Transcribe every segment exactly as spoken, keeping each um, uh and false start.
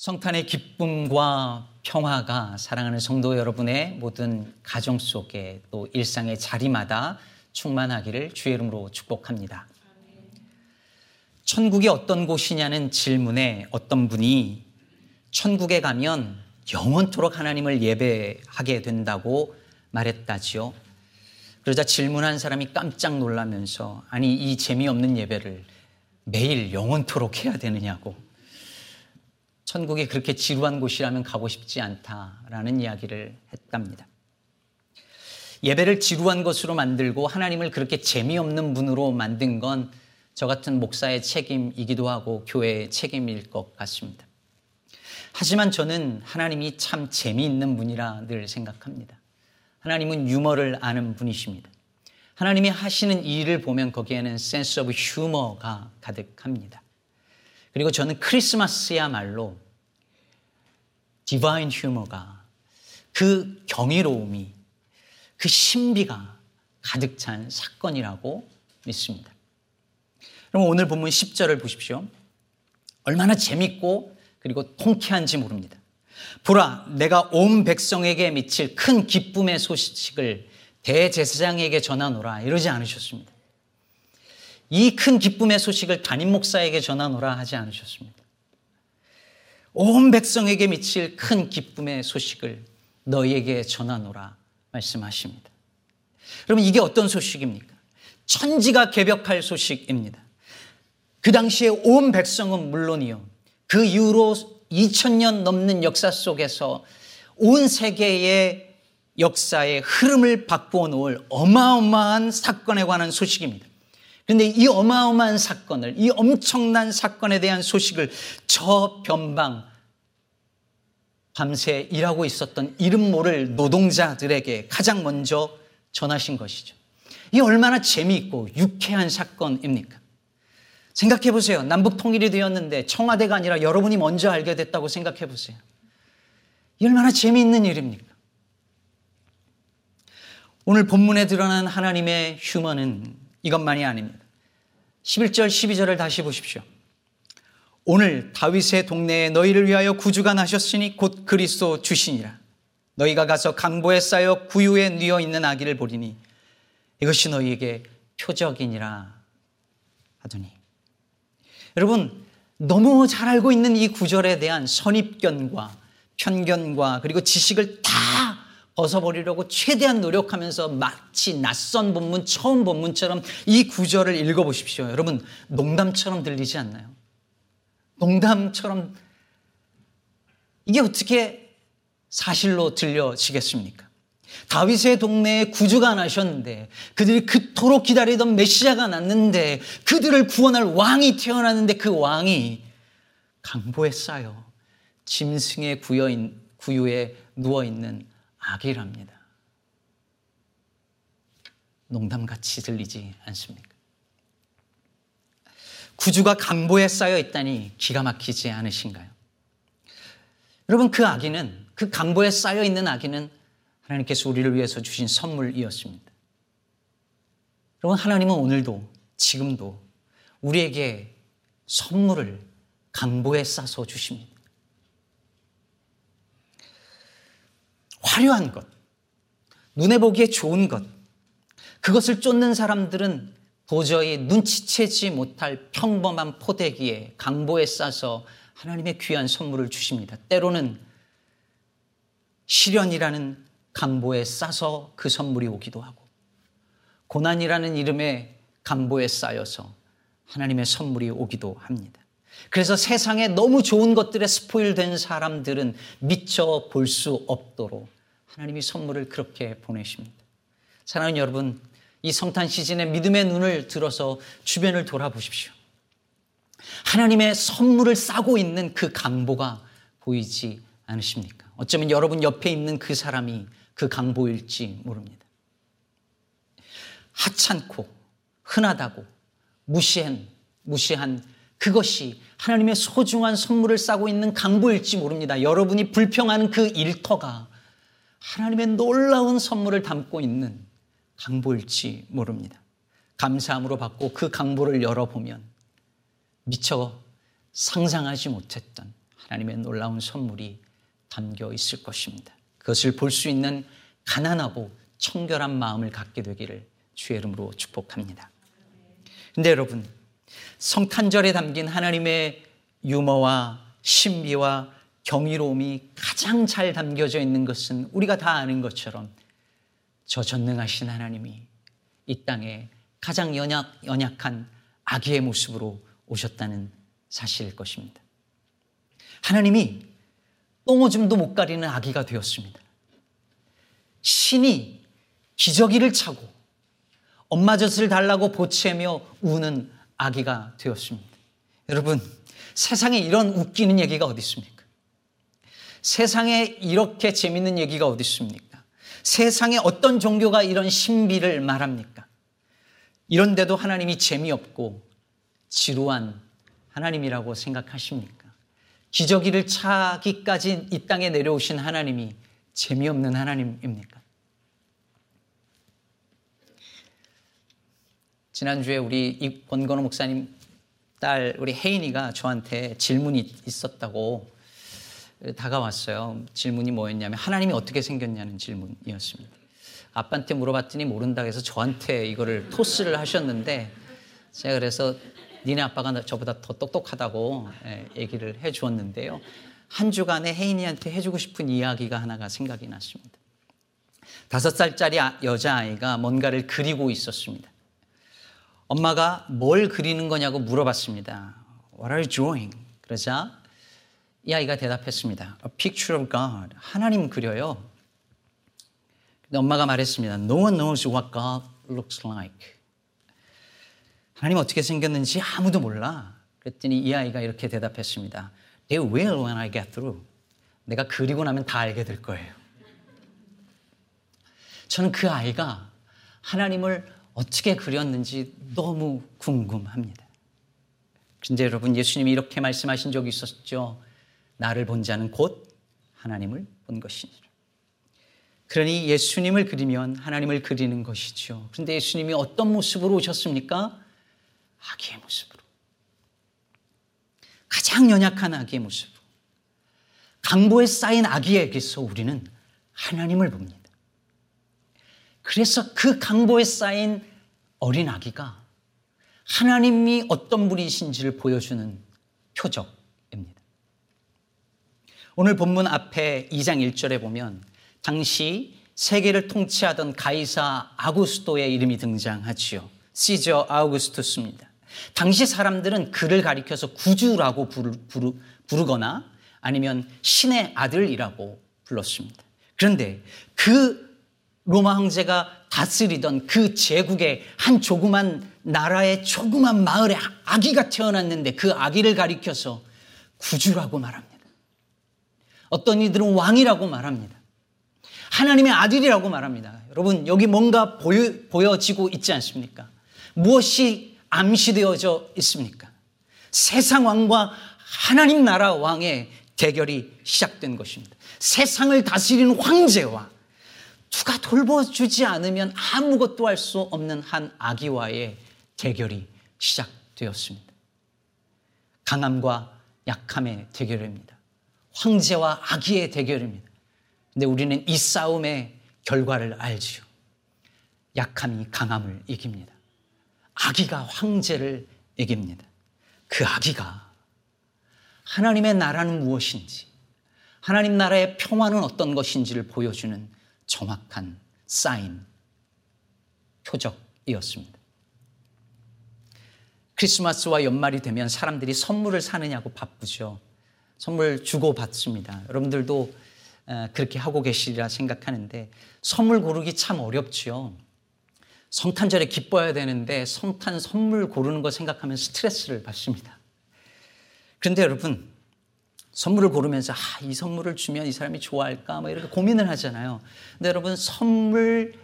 성탄의 기쁨과 평화가 사랑하는 성도 여러분의 모든 가정 속에 또 일상의 자리마다 충만하기를 주의 이름으로 축복합니다. 천국이 어떤 곳이냐는 질문에 어떤 분이 천국에 가면 영원토록 하나님을 예배하게 된다고 말했다지요. 그러자 질문한 사람이 깜짝 놀라면서 아니 이 재미없는 예배를 매일 영원토록 해야 되느냐고, 천국이 그렇게 지루한 곳이라면 가고 싶지 않다라는 이야기를 했답니다. 예배를 지루한 것으로 만들고 하나님을 그렇게 재미없는 분으로 만든 건 저 같은 목사의 책임이기도 하고 교회의 책임일 것 같습니다. 하지만 저는 하나님이 참 재미있는 분이라 늘 생각합니다. 하나님은 유머를 아는 분이십니다. 하나님이 하시는 일을 보면 거기에는 센스 오브 휴머가 가득합니다. 그리고 저는 크리스마스야말로 디바인 휴머가, 그 경이로움이, 그 신비가 가득 찬 사건이라고 믿습니다. 그럼 오늘 본문 십 절을 보십시오. 얼마나 재밌고 그리고 통쾌한지 모릅니다. 보라, 내가 온 백성에게 미칠 큰 기쁨의 소식을 대제사장에게 전하노라 이러지 않으셨습니다. 이 큰 기쁨의 소식을 담임 목사에게 전하노라 하지 않으셨습니다. 온 백성에게 미칠 큰 기쁨의 소식을 너희에게 전하노라 말씀하십니다. 그러면 이게 어떤 소식입니까? 천지가 개벽할 소식입니다. 그 당시에 온 백성은 물론이요, 그 이후로 이천 년 넘는 역사 속에서 온 세계의 역사의 흐름을 바꾸어 놓을 어마어마한 사건에 관한 소식입니다. 그런데 이 어마어마한 사건을, 이 엄청난 사건에 대한 소식을 저 변방 밤새 일하고 있었던 이름 모를 노동자들에게 가장 먼저 전하신 것이죠. 이게 얼마나 재미있고 유쾌한 사건입니까? 생각해 보세요. 남북 통일이 되었는데 청와대가 아니라 여러분이 먼저 알게 됐다고 생각해 보세요. 이게 얼마나 재미있는 일입니까? 오늘 본문에 드러난 하나님의 휴머는 이것만이 아닙니다. 십일 절, 십이 절을 다시 보십시오. 오늘 다윗의 동네에 너희를 위하여 구주가 나셨으니 곧 그리스도 주시니라. 너희가 가서 강보에 쌓여 구유에 뉘어 있는 아기를 보리니 이것이 너희에게 표적이니라 하더니. 여러분, 너무 잘 알고 있는 이 구절에 대한 선입견과 편견과 그리고 지식을 다 벗어버리려고 최대한 노력하면서 마치 낯선 본문, 처음 본문처럼 이 구절을 읽어보십시오. 여러분, 농담처럼 들리지 않나요? 농담처럼 이게 어떻게 사실로 들려지겠습니까? 다윗의 동네에 구주가 나셨는데, 그들이 그토록 기다리던 메시아가 났는데, 그들을 구원할 왕이 태어났는데, 그 왕이 강보에 쌓여 짐승의 구여인, 구유에 누워있는 아기랍니다. 농담같이 들리지 않습니까? 구주가 강보에 쌓여 있다니 기가 막히지 않으신가요? 여러분, 그 아기는, 그 강보에 쌓여 있는 아기는 하나님께서 우리를 위해서 주신 선물이었습니다. 여러분, 하나님은 오늘도 지금도 우리에게 선물을 강보에 싸서 주십니다. 화려한 것, 눈에 보기에 좋은 것, 그것을 쫓는 사람들은 도저히 눈치채지 못할 평범한 포대기에 강보에 싸서 하나님의 귀한 선물을 주십니다. 때로는 시련이라는 강보에 싸서 그 선물이 오기도 하고, 고난이라는 이름의 강보에 쌓여서 하나님의 선물이 오기도 합니다. 그래서 세상에 너무 좋은 것들에 스포일된 사람들은 미처 볼 수 없도록 하나님이 선물을 그렇게 보내십니다. 사랑하는 여러분, 이 성탄 시즌에 믿음의 눈을 들어서 주변을 돌아보십시오. 하나님의 선물을 싸고 있는 그 강보가 보이지 않으십니까? 어쩌면 여러분 옆에 있는 그 사람이 그 강보일지 모릅니다. 하찮고 흔하다고 무시한, 무시한 그것이 하나님의 소중한 선물을 싸고 있는 강보일지 모릅니다. 여러분이 불평하는 그 일터가 하나님의 놀라운 선물을 담고 있는 강보일지 모릅니다. 감사함으로 받고 그 강보를 열어보면 미처 상상하지 못했던 하나님의 놀라운 선물이 담겨 있을 것입니다. 그것을 볼 수 있는 가난하고 청결한 마음을 갖게 되기를 주의 이름으로 축복합니다. 근데 여러분, 성탄절에 담긴 하나님의 유머와 신비와 경이로움이 가장 잘 담겨져 있는 것은 우리가 다 아는 것처럼 저 전능하신 하나님이 이 땅에 가장 연약, 연약한 아기의 모습으로 오셨다는 사실일 것입니다. 하나님이 똥오줌도 못 가리는 아기가 되었습니다. 신이 기저귀를 차고 엄마 젖을 달라고 보채며 우는 아기가 되었습니다. 여러분, 세상에 이런 웃기는 얘기가 어디 있습니까? 세상에 이렇게 재밌는 얘기가 어디 있습니까? 세상에 어떤 종교가 이런 신비를 말합니까? 이런데도 하나님이 재미없고 지루한 하나님이라고 생각하십니까? 기저귀를 차기까지 이 땅에 내려오신 하나님이 재미없는 하나님입니까? 지난주에 우리 권건호 목사님 딸 우리 혜인이가 저한테 질문이 있었다고 다가왔어요. 질문이 뭐였냐면 하나님이 어떻게 생겼냐는 질문이었습니다. 아빠한테 물어봤더니 모른다고 해서 저한테 이거를 토스를 하셨는데, 제가 그래서 니네 아빠가 저보다 더 똑똑하다고 얘기를 해주었는데요. 한 주간에 혜인이한테 해주고 싶은 이야기가 하나가 생각이 났습니다. 다섯 살짜리 여자아이가 뭔가를 그리고 있었습니다. 엄마가 뭘 그리는 거냐고 물어봤습니다. What are you drawing? 그러자 이 아이가 대답했습니다. A picture of God. 하나님 그려요. 근데 엄마가 말했습니다. No one knows what God looks like. 하나님 어떻게 생겼는지 아무도 몰라. 그랬더니 이 아이가 이렇게 대답했습니다. They will when I get through. 내가 그리고 나면 다 알게 될 거예요. 저는 그 아이가 하나님을 어떻게 그렸는지 너무 궁금합니다. 근데 여러분, 예수님이 이렇게 말씀하신 적이 있었죠. 나를 본 자는 곧 하나님을 본 것이니라. 그러니 예수님을 그리면 하나님을 그리는 것이죠. 그런데 예수님이 어떤 모습으로 오셨습니까? 아기의 모습으로. 가장 연약한 아기의 모습으로. 강보에 쌓인 아기에게서 우리는 하나님을 봅니다. 그래서 그 강보에 쌓인 어린 아기가 하나님이 어떤 분이신지를 보여주는 표적입니다. 오늘 본문 앞에 이 장 일 절에 보면 당시 세계를 통치하던 가이사 아구스토의 이름이 등장하지요. 시저 아우구스투스입니다. 당시 사람들은 그를 가리켜서 구주라고 부르, 부르, 부르거나 아니면 신의 아들이라고 불렀습니다. 그런데 그 로마 황제가 다스리던 그 제국의 한 조그만 나라의 조그만 마을에 아기가 태어났는데 그 아기를 가리켜서 구주라고 말합니다. 어떤 이들은 왕이라고 말합니다. 하나님의 아들이라고 말합니다. 여러분, 여기 뭔가 보여, 보여지고 있지 않습니까? 무엇이 암시되어져 있습니까? 세상 왕과 하나님 나라 왕의 대결이 시작된 것입니다. 세상을 다스리는 황제와 누가 돌보주지 않으면 아무것도 할 수 없는 한 아기와의 대결이 시작되었습니다. 강함과 약함의 대결입니다. 황제와 아기의 대결입니다. 근데 우리는 이 싸움의 결과를 알지요. 약함이 강함을 이깁니다. 아기가 황제를 이깁니다. 그 아기가 하나님의 나라는 무엇인지, 하나님 나라의 평화는 어떤 것인지를 보여주는 정확한 사인, 표적이었습니다. 크리스마스와 연말이 되면 사람들이 선물을 사느냐고 바쁘죠. 선물 주고 받습니다. 여러분들도 그렇게 하고 계시리라 생각하는데 선물 고르기 참 어렵지요. 성탄절에 기뻐야 되는데 성탄 선물 고르는 거 생각하면 스트레스를 받습니다. 그런데 여러분, 선물을 고르면서 아, 이 선물을 주면 이 사람이 좋아할까 뭐 이렇게 고민을 하잖아요. 근데 여러분, 선물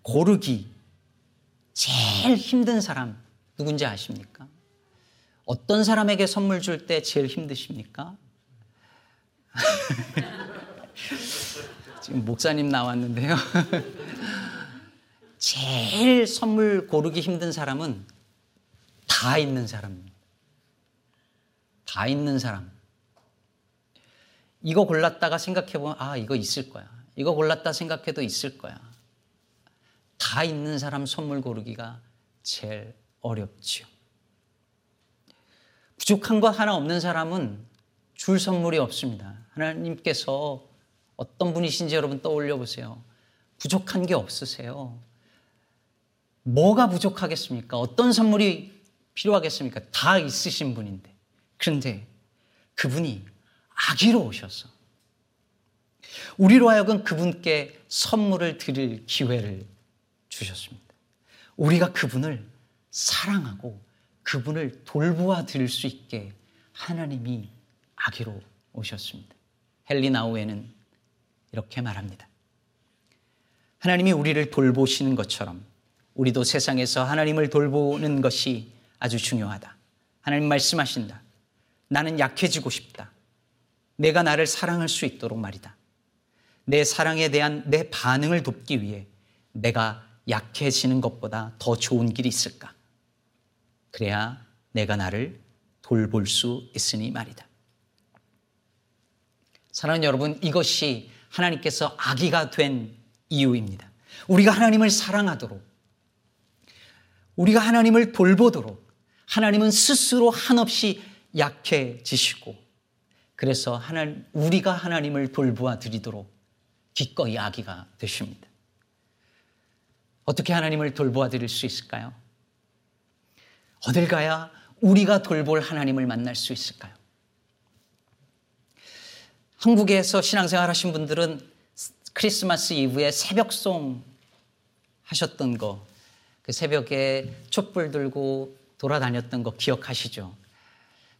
고르기 제일 힘든 사람 누군지 아십니까? 어떤 사람에게 선물 줄 때 제일 힘드십니까? 지금 목사님 나왔는데요. 제일 선물 고르기 힘든 사람은 다 있는 사람입니다. 다 있는 사람. 이거 골랐다가 생각해보면 아 이거 있을 거야. 이거 골랐다 생각해도 있을 거야. 다 있는 사람 선물 고르기가 제일 어렵지요. 부족한 것 하나 없는 사람은 줄 선물이 없습니다. 하나님께서 어떤 분이신지 여러분 떠올려 보세요. 부족한 게 없으세요. 뭐가 부족하겠습니까? 어떤 선물이 필요하겠습니까? 다 있으신 분인데. 그런데 그분이 아기로 오셔서 우리로 하여금 그분께 선물을 드릴 기회를 주셨습니다. 우리가 그분을 사랑하고 그분을 돌보아 드릴 수 있게 하나님이 아기로 오셨습니다. 헨리 나우에는 이렇게 말합니다. 하나님이 우리를 돌보시는 것처럼 우리도 세상에서 하나님을 돌보는 것이 아주 중요하다. 하나님 말씀하신다. 나는 약해지고 싶다. 내가 나를 사랑할 수 있도록 말이다. 내 사랑에 대한 내 반응을 돕기 위해 내가 약해지는 것보다 더 좋은 길이 있을까? 그래야 내가 나를 돌볼 수 있으니 말이다. 사랑하는 여러분, 이것이 하나님께서 아기가 된 이유입니다. 우리가 하나님을 사랑하도록, 우리가 하나님을 돌보도록 하나님은 스스로 한없이 약해지시고, 그래서 하나님, 우리가 하나님을 돌보아 드리도록 기꺼이 아기가 되십니다. 어떻게 하나님을 돌보아 드릴 수 있을까요? 어딜 가야 우리가 돌볼 하나님을 만날 수 있을까요? 한국에서 신앙생활 하신 분들은 크리스마스 이브에 새벽송 하셨던 거, 그 새벽에 촛불 들고 돌아다녔던 거 기억하시죠?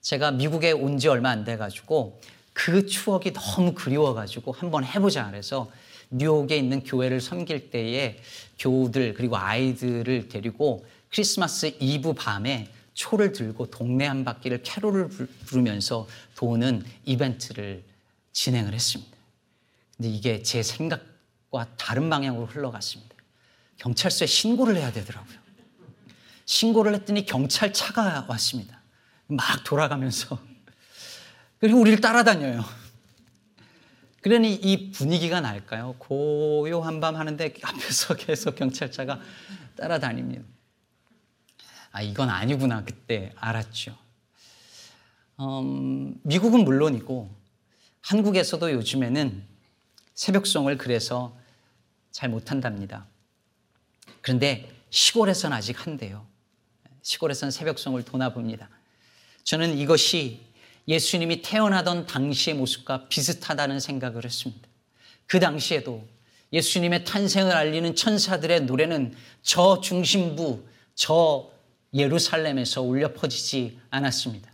제가 미국에 온 지 얼마 안 돼가지고 그 추억이 너무 그리워가지고 한번 해보자 그래서 뉴욕에 있는 교회를 섬길 때에 교우들 그리고 아이들을 데리고 크리스마스 이브 밤에 초를 들고 동네 한 바퀴를 캐롤을 부르면서 도는 이벤트를 진행을 했습니다. 근데 이게 제 생각과 다른 방향으로 흘러갔습니다. 경찰서에 신고를 해야 되더라고요. 신고를 했더니 경찰차가 왔습니다. 막 돌아가면서 그리고 우리를 따라다녀요. 그러니 이 분위기가 날까요? 고요한 밤 하는데 앞에서 계속 경찰차가 따라다닙니다. 아 이건 아니구나 그때 알았죠. 음, 미국은 물론이고 한국에서도 요즘에는 새벽송을 그래서 잘 못한답니다. 그런데 시골에선 아직 한대요. 시골에선 새벽송을 도나 봅니다. 저는 이것이 예수님이 태어나던 당시의 모습과 비슷하다는 생각을 했습니다. 그 당시에도 예수님의 탄생을 알리는 천사들의 노래는 저 중심부, 저 예루살렘에서 울려 퍼지지 않았습니다.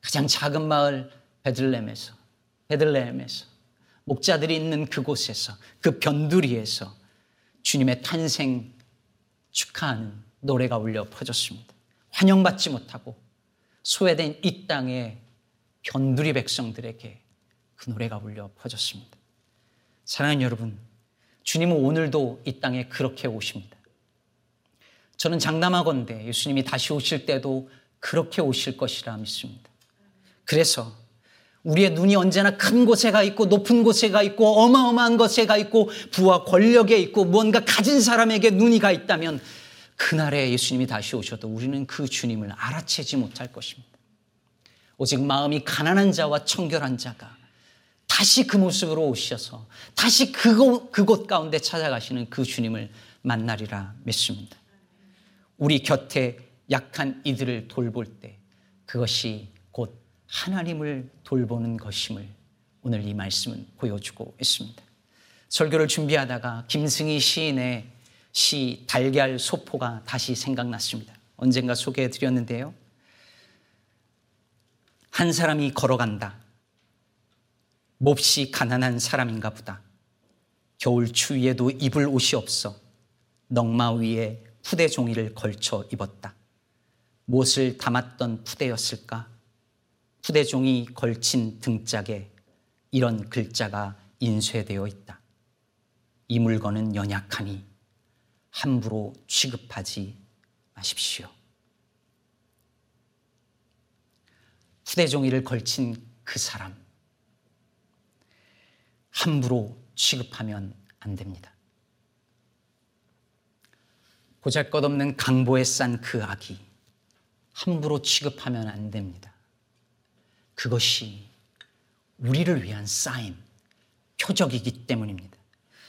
가장 작은 마을 베들레헴에서, 베들레헴에서 목자들이 있는 그곳에서, 그 변두리에서 주님의 탄생 축하하는 노래가 울려 퍼졌습니다. 환영받지 못하고 소외된 이 땅의 변두리 백성들에게 그 노래가 울려 퍼졌습니다. 사랑하는 여러분, 주님은 오늘도 이 땅에 그렇게 오십니다. 저는 장담하건대 예수님이 다시 오실 때도 그렇게 오실 것이라 믿습니다. 그래서 우리의 눈이 언제나 큰 곳에 가 있고 높은 곳에 가 있고 어마어마한 곳에 가 있고 부와 권력에 있고 뭔가 가진 사람에게 눈이 가 있다면 그날에 예수님이 다시 오셔도 우리는 그 주님을 알아채지 못할 것입니다. 오직 마음이 가난한 자와 청결한 자가 다시 그 모습으로 오셔서 다시 그곳, 그곳 가운데 찾아가시는 그 주님을 만나리라 믿습니다. 우리 곁에 약한 이들을 돌볼 때 그것이 곧 하나님을 돌보는 것임을 오늘 이 말씀은 보여주고 있습니다. 설교를 준비하다가 김승희 시인의 시 달걀 소포가 다시 생각났습니다. 언젠가 소개해드렸는데요. 한 사람이 걸어간다. 몹시 가난한 사람인가 보다. 겨울 추위에도 입을 옷이 없어 넝마 위에 푸대 종이를 걸쳐 입었다. 무엇을 담았던 푸대였을까? 푸대 종이 걸친 등짝에 이런 글자가 인쇄되어 있다. 이 물건은 연약하니 함부로 취급하지 마십시오. 푸대종이를 걸친 그 사람, 함부로 취급하면 안 됩니다. 보잘것없는 강보에 싼 그 아기 함부로 취급하면 안 됩니다. 그것이 우리를 위한 사인, 표적이기 때문입니다.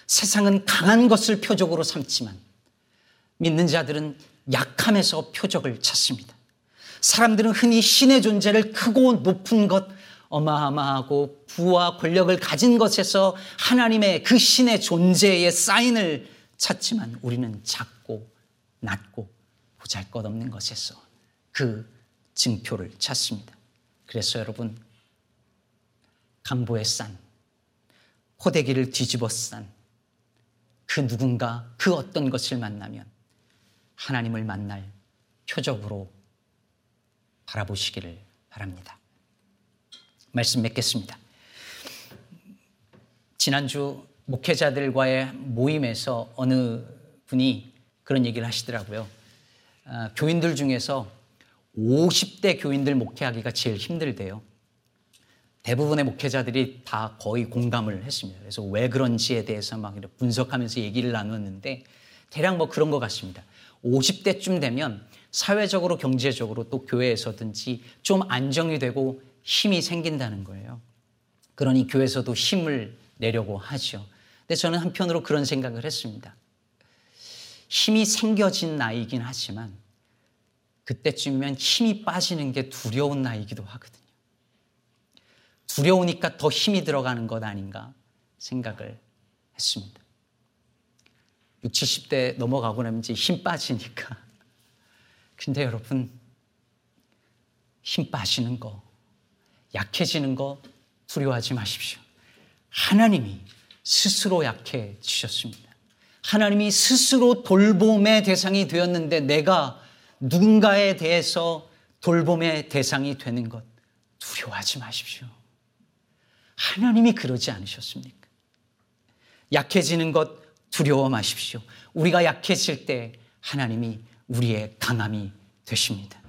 세상은 강한 것을 표적으로 삼지만 믿는 자들은 약함에서 표적을 찾습니다. 사람들은 흔히 신의 존재를 크고 높은 것, 어마어마하고 부와 권력을 가진 것에서 하나님의 그 신의 존재의 사인을 찾지만 우리는 작고 낮고 보잘것없는 것에서 그 증표를 찾습니다. 그래서 여러분, 강보에 싼, 호되기를 뒤집어 싼 그 누군가, 그 어떤 것을 만나면 하나님을 만날 표적으로 바라보시기를 바랍니다. 말씀 맺겠습니다. 지난주 목회자들과의 모임에서 어느 분이 그런 얘기를 하시더라고요. 아, 교인들 중에서 오십 대 교인들 목회하기가 제일 힘들대요. 대부분의 목회자들이 다 거의 공감을 했습니다. 그래서 왜 그런지에 대해서 막 이렇게 분석하면서 얘기를 나눴는데 대략 뭐 그런 것 같습니다. 오십 대쯤 되면 사회적으로, 경제적으로, 또 교회에서든지 좀 안정이 되고 힘이 생긴다는 거예요. 그러니 교회에서도 힘을 내려고 하죠. 근데 저는 한편으로 그런 생각을 했습니다. 힘이 생겨진 나이이긴 하지만 그때쯤이면 힘이 빠지는 게 두려운 나이이기도 하거든요. 두려우니까 더 힘이 들어가는 것 아닌가 생각을 했습니다. 육십, 칠십 대 넘어가고 나면 이제 힘 빠지니까. 근데 여러분, 힘 빠지는 거, 약해지는 거 두려워하지 마십시오. 하나님이 스스로 약해지셨습니다. 하나님이 스스로 돌봄의 대상이 되었는데 내가 누군가에 대해서 돌봄의 대상이 되는 것 두려워하지 마십시오. 하나님이 그러지 않으셨습니까? 약해지는 것 두려워 마십시오. 우리가 약해질 때 하나님이 우리의 강함이 되십니다.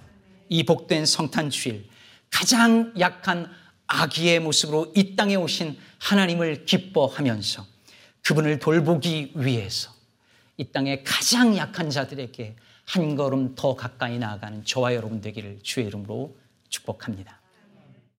이 복된 성탄주일, 가장 약한 아기의 모습으로 이 땅에 오신 하나님을 기뻐하면서 그분을 돌보기 위해서 이 땅의 가장 약한 자들에게 한 걸음 더 가까이 나아가는 저와 여러분 되기를 주의 이름으로 축복합니다.